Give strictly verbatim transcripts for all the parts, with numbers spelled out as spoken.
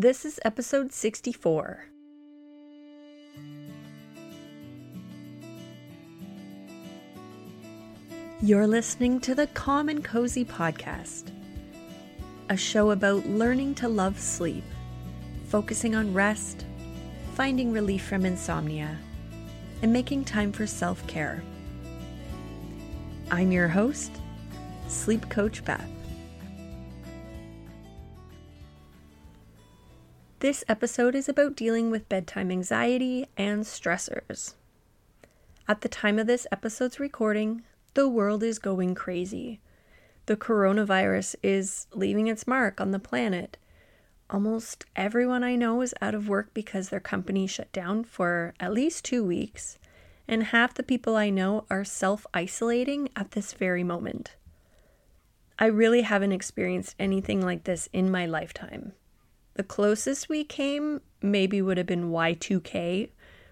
This is episode sixty-four. You're listening to the Calm and Cozy Podcast, a show about learning to love sleep, focusing on rest, finding relief from insomnia, and making time for self-care. I'm your host, Sleep Coach Beth. This episode is about dealing with bedtime anxiety and stressors. At the time of this episode's recording, the world is going crazy. The coronavirus is leaving its mark on the planet. Almost everyone I know is out of work because their company shut down for at least two weeks, and half the people I know are self-isolating at this very moment. I really haven't experienced anything like this in my lifetime. The closest we came maybe would have been Y two K,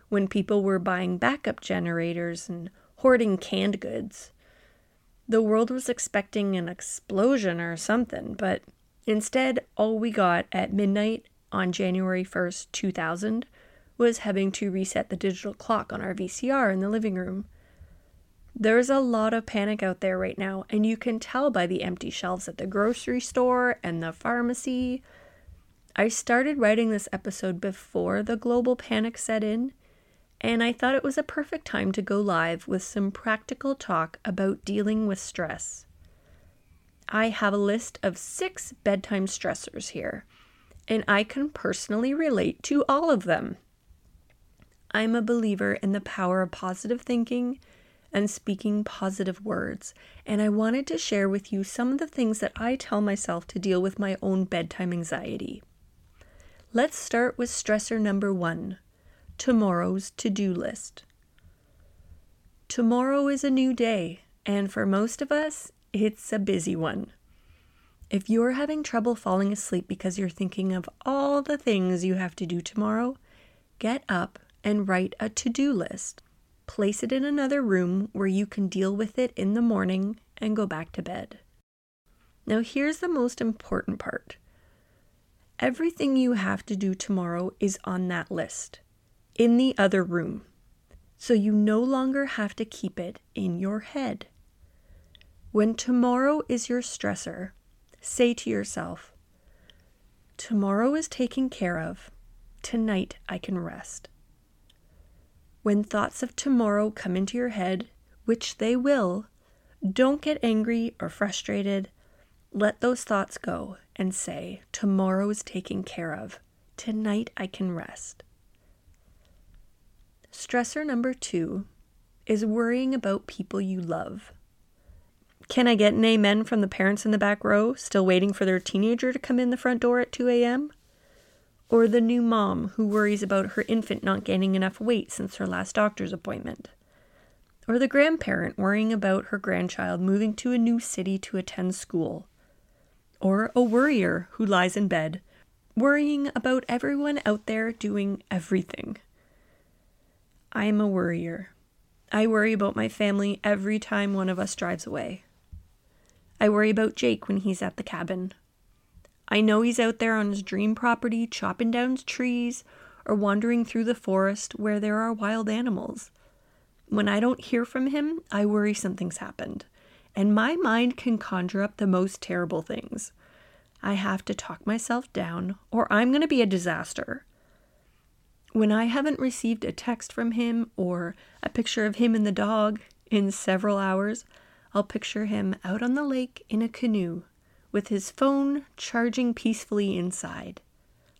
when people were buying backup generators and hoarding canned goods. The world was expecting an explosion or something, but instead, all we got at midnight on January first, two thousand, was having to reset the digital clock on our V C R in the living room. There's a lot of panic out there right now, and you can tell by the empty shelves at the grocery store and the pharmacy. I started writing this episode before the global panic set in, and I thought it was a perfect time to go live with some practical talk about dealing with stress. I have a list of six bedtime stressors here, and I can personally relate to all of them. I'm a believer in the power of positive thinking and speaking positive words, and I wanted to share with you some of the things that I tell myself to deal with my own bedtime anxiety. Let's start with stressor number one, tomorrow's to-do list. Tomorrow is a new day, and for most of us, it's a busy one. If you're having trouble falling asleep because you're thinking of all the things you have to do tomorrow, get up and write a to-do list. Place it in another room where you can deal with it in the morning and go back to bed. Now, here's the most important part. Everything you have to do tomorrow is on that list, in the other room, so you no longer have to keep it in your head. When tomorrow is your stressor, say to yourself, tomorrow is taken care of, tonight I can rest. When thoughts of tomorrow come into your head, which they will, don't get angry or frustrated. Let those thoughts go and say, tomorrow is taken care of. Tonight I can rest. Stressor number two is worrying about people you love. Can I get an amen from the parents in the back row, still waiting for their teenager to come in the front door at two a.m.? Or the new mom who worries about her infant not gaining enough weight since her last doctor's appointment? Or the grandparent worrying about her grandchild moving to a new city to attend school? Or a worrier who lies in bed, worrying about everyone out there doing everything. I am a worrier. I worry about my family every time one of us drives away. I worry about Jake when he's at the cabin. I know he's out there on his dream property chopping down trees or wandering through the forest where there are wild animals. When I don't hear from him, I worry something's happened, and my mind can conjure up the most terrible things. I have to talk myself down, or I'm going to be a disaster. When I haven't received a text from him or a picture of him and the dog in several hours, I'll picture him out on the lake in a canoe with his phone charging peacefully inside.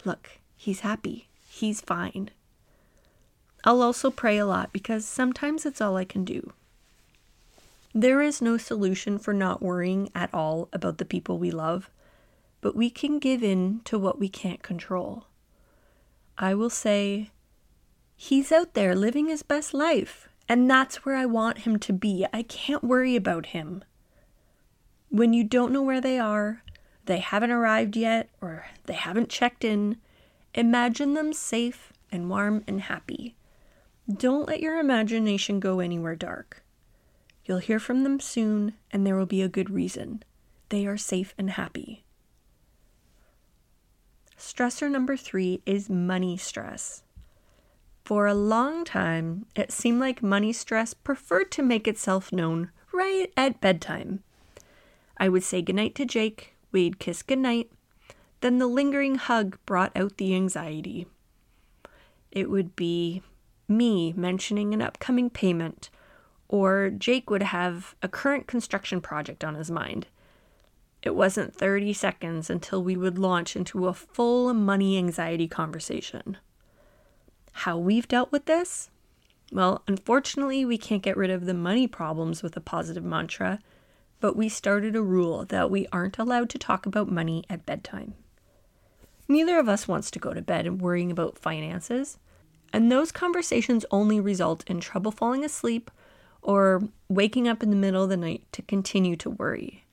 Look, he's happy. He's fine. I'll also pray a lot because sometimes it's all I can do. There is no solution for not worrying at all about the people we love, but we can give in to what we can't control. I will say, he's out there living his best life, and that's where I want him to be. I can't worry about him. When you don't know where they are, they haven't arrived yet, or they haven't checked in, imagine them safe and warm and happy. Don't let your imagination go anywhere dark. You'll hear from them soon, and there will be a good reason. They are safe and happy. Stressor number three is money stress. For a long time, it seemed like money stress preferred to make itself known right at bedtime. I would say goodnight to Jake, we'd kiss goodnight, then the lingering hug brought out the anxiety. It would be me mentioning an upcoming payment, or Jake would have a current construction project on his mind. It wasn't thirty seconds until we would launch into a full money anxiety conversation. How we've dealt with this? Well, unfortunately, we can't get rid of the money problems with a positive mantra, but we started a rule that we aren't allowed to talk about money at bedtime. Neither of us wants to go to bed and worrying about finances, and those conversations only result in trouble falling asleep or waking up in the middle of the night to continue to worry.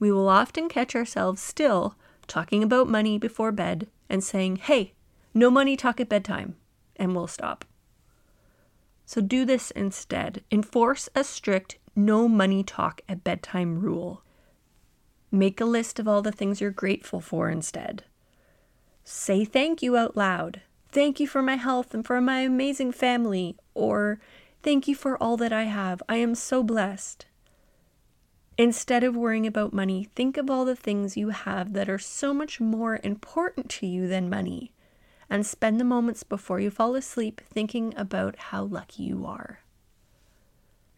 We will often catch ourselves still talking about money before bed and saying, hey, no money talk at bedtime, and we'll stop. So do this instead. Enforce a strict no money talk at bedtime rule. Make a list of all the things you're grateful for instead. Say thank you out loud. Thank you for my health and for my amazing family, or thank you for all that I have. I am so blessed. Instead of worrying about money, think of all the things you have that are so much more important to you than money, and spend the moments before you fall asleep thinking about how lucky you are.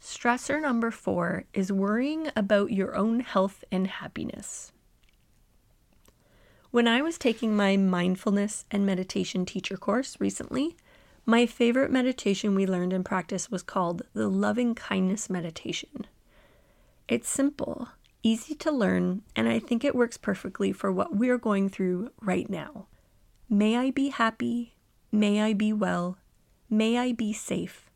Stressor number four is worrying about your own health and happiness. When I was taking my mindfulness and meditation teacher course recently, my favorite meditation we learned and practiced was called the Loving-Kindness Meditation. It's simple, easy to learn, and I think it works perfectly for what we're going through right now. May I be happy. May I be well. May I be safe.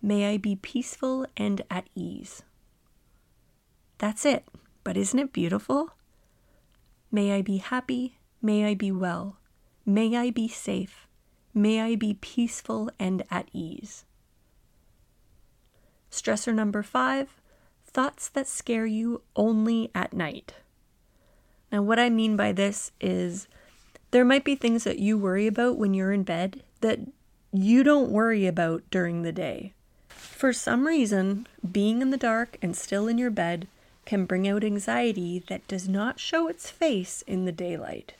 May I be peaceful and at ease. That's it, but isn't it beautiful? May I be happy. May I be well. May I be safe. May I be peaceful and at ease. Stressor number five. Thoughts that scare you only at night. Now, what I mean by this is there might be things that you worry about when you're in bed that you don't worry about during the day. For some reason, being in the dark and still in your bed can bring out anxiety that does not show its face in the daylight.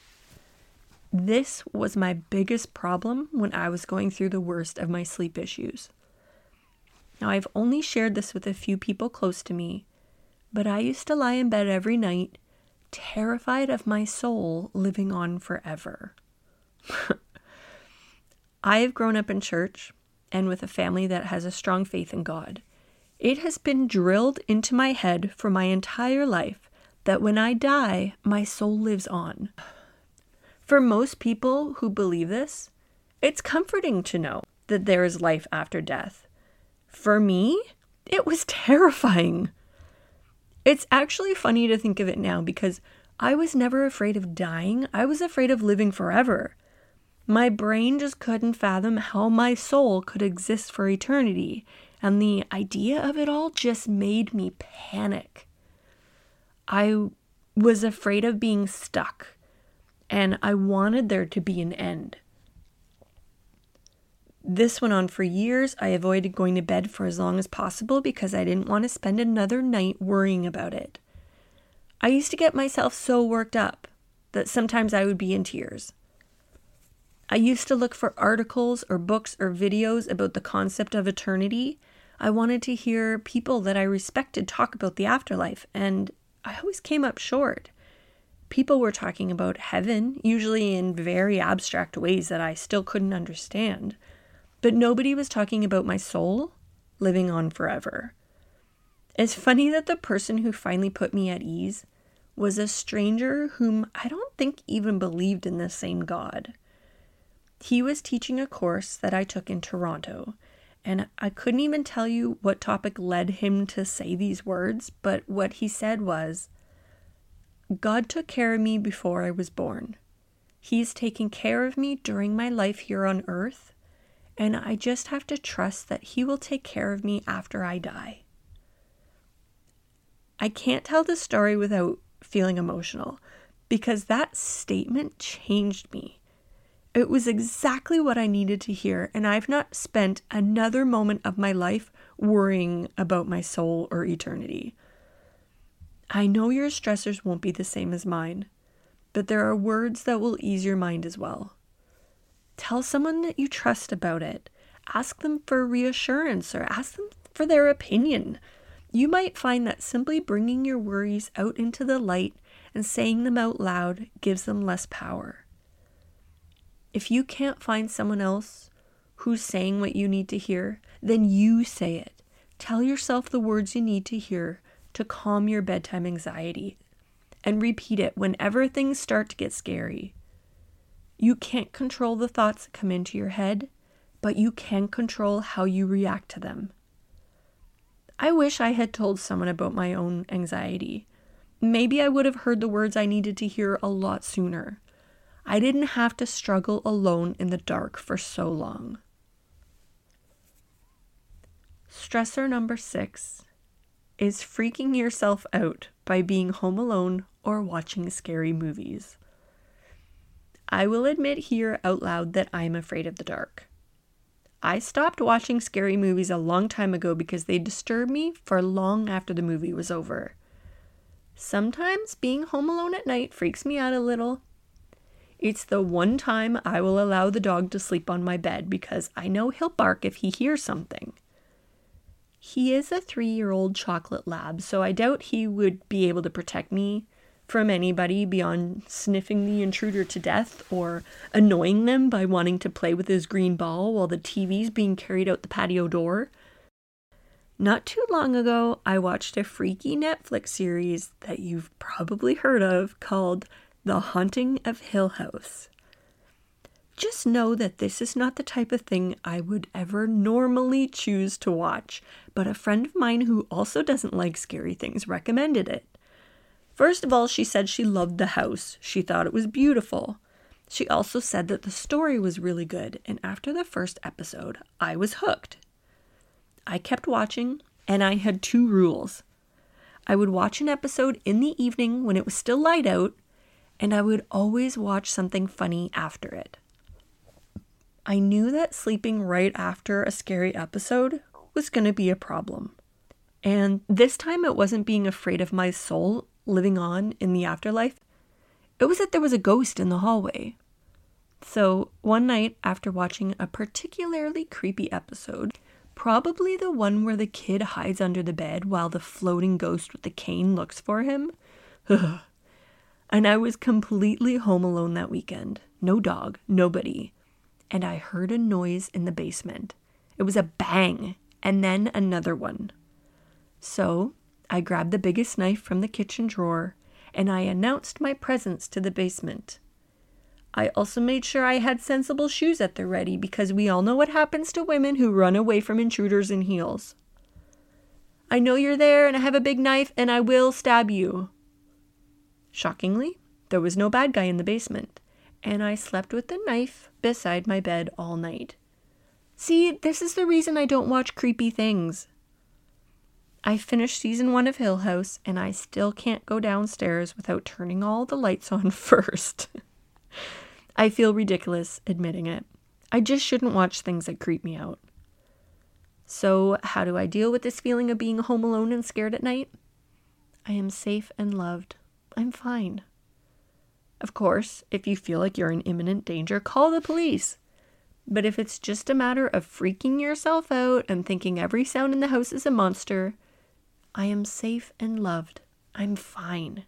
This was my biggest problem when I was going through the worst of my sleep issues. Now, I've only shared this with a few people close to me, but I used to lie in bed every night, terrified of my soul living on forever. I have grown up in church and with a family that has a strong faith in God. It has been drilled into my head for my entire life that when I die, my soul lives on. For most people who believe this, it's comforting to know that there is life after death. For me, it was terrifying. It's actually funny to think of it now because I was never afraid of dying. I was afraid of living forever. My brain just couldn't fathom how my soul could exist for eternity, and the idea of it all just made me panic. I was afraid of being stuck, and I wanted there to be an end. This went on for years. I avoided going to bed for as long as possible because I didn't want to spend another night worrying about it. I used to get myself so worked up that sometimes I would be in tears. I used to look for articles or books or videos about the concept of eternity. I wanted to hear people that I respected talk about the afterlife, and I always came up short. People were talking about heaven, usually in very abstract ways that I still couldn't understand. But nobody was talking about my soul living on forever. It's funny that the person who finally put me at ease was a stranger whom I don't think even believed in the same God. He was teaching a course that I took in Toronto, and I couldn't even tell you what topic led him to say these words, but what he said was, God took care of me before I was born. He's taking care of me during my life here on earth, and I just have to trust that he will take care of me after I die. I can't tell this story without feeling emotional because that statement changed me. It was exactly what I needed to hear, and I've not spent another moment of my life worrying about my soul or eternity. I know your stressors won't be the same as mine, but there are words that will ease your mind as well. Tell someone that you trust about it. Ask them for reassurance or ask them for their opinion. You might find that simply bringing your worries out into the light and saying them out loud gives them less power. If you can't find someone else who's saying what you need to hear, then you say it. Tell yourself the words you need to hear to calm your bedtime anxiety, and repeat it whenever things start to get scary. You can't control the thoughts that come into your head, but you can control how you react to them. I wish I had told someone about my own anxiety. Maybe I would have heard the words I needed to hear a lot sooner. I didn't have to struggle alone in the dark for so long. Stressor number six is freaking yourself out by being home alone or watching scary movies. I will admit here out loud that I'm afraid of the dark. I stopped watching scary movies a long time ago because they disturbed me for long after the movie was over. Sometimes being home alone at night freaks me out a little. It's the one time I will allow the dog to sleep on my bed because I know he'll bark if he hears something. He is a three-year-old chocolate lab, so I doubt he would be able to protect me from anybody beyond sniffing the intruder to death or annoying them by wanting to play with his green ball while the T V's being carried out the patio door. Not too long ago, I watched a freaky Netflix series that you've probably heard of called The Haunting of Hill House. Just know that this is not the type of thing I would ever normally choose to watch, but a friend of mine who also doesn't like scary things recommended it. First of all, she said she loved the house. She thought it was beautiful. She also said that the story was really good, and after the first episode, I was hooked. I kept watching, and I had two rules. I would watch an episode in the evening when it was still light out, and I would always watch something funny after it. I knew that sleeping right after a scary episode was going to be a problem. And this time it wasn't being afraid of my soul living on in the afterlife. It was that there was a ghost in the hallway. So one night after watching a particularly creepy episode, probably the one where the kid hides under the bed while the floating ghost with the cane looks for him, and I was completely home alone that weekend. No dog, nobody. And I heard a noise in the basement. It was a bang, and then another one. So I grabbed the biggest knife from the kitchen drawer, and I announced my presence to the basement. I also made sure I had sensible shoes at the ready, because we all know what happens to women who run away from intruders in heels. I know you're there, and I have a big knife, and I will stab you. Shockingly, there was no bad guy in the basement, and I slept with the knife beside my bed all night. See, this is the reason I don't watch creepy things. I finished season one of Hill House, and I still can't go downstairs without turning all the lights on first. I feel ridiculous admitting it. I just shouldn't watch things that creep me out. So, how do I deal with this feeling of being home alone and scared at night? I am safe and loved. I'm fine. Of course, if you feel like you're in imminent danger, call the police. But if it's just a matter of freaking yourself out and thinking every sound in the house is a monster, I am safe and loved. I'm fine.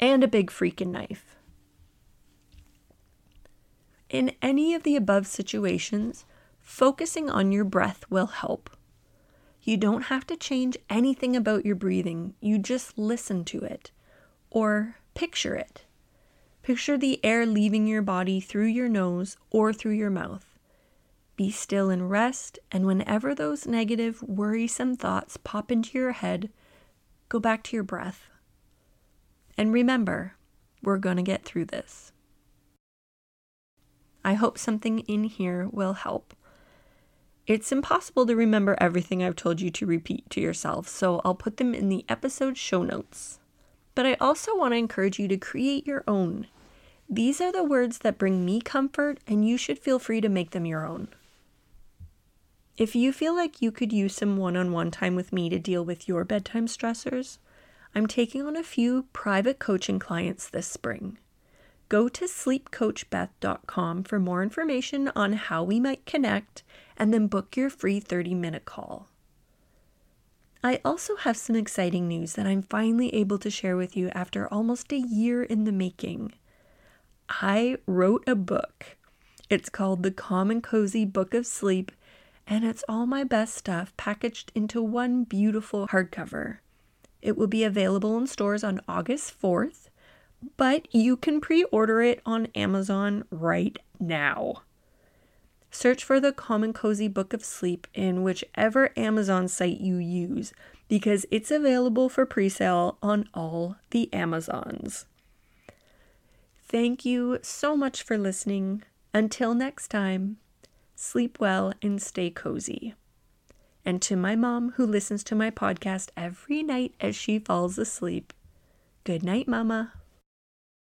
And a big freaking knife. In any of the above situations, focusing on your breath will help. You don't have to change anything about your breathing. You just listen to it. Or picture it. Picture the air leaving your body through your nose or through your mouth. Be still and rest, and whenever those negative, worrisome thoughts pop into your head, go back to your breath. And remember, we're going to get through this. I hope something in here will help. It's impossible to remember everything I've told you to repeat to yourself, so I'll put them in the episode show notes. but I also want to encourage you to create your own. These are the words that bring me comfort, and you should feel free to make them your own. If you feel like you could use some one-on-one time with me to deal with your bedtime stressors, I'm taking on a few private coaching clients this spring. Go to sleep coach beth dot com for more information on how we might connect, and then book your free thirty-minute call. I also have some exciting news that I'm finally able to share with you after almost a year in the making. I wrote a book. It's called The Calm and Cozy Book of Sleep, and it's all my best stuff packaged into one beautiful hardcover. It will be available in stores on August fourth, but you can pre-order it on Amazon right now. Search for the Calm and Cozy Book of Sleep in whichever Amazon site you use, because it's available for pre-sale on all the Amazons. Thank you so much for listening. Until next time, sleep well and stay cozy. And to my mom, who listens to my podcast every night as she falls asleep, good night, Mama.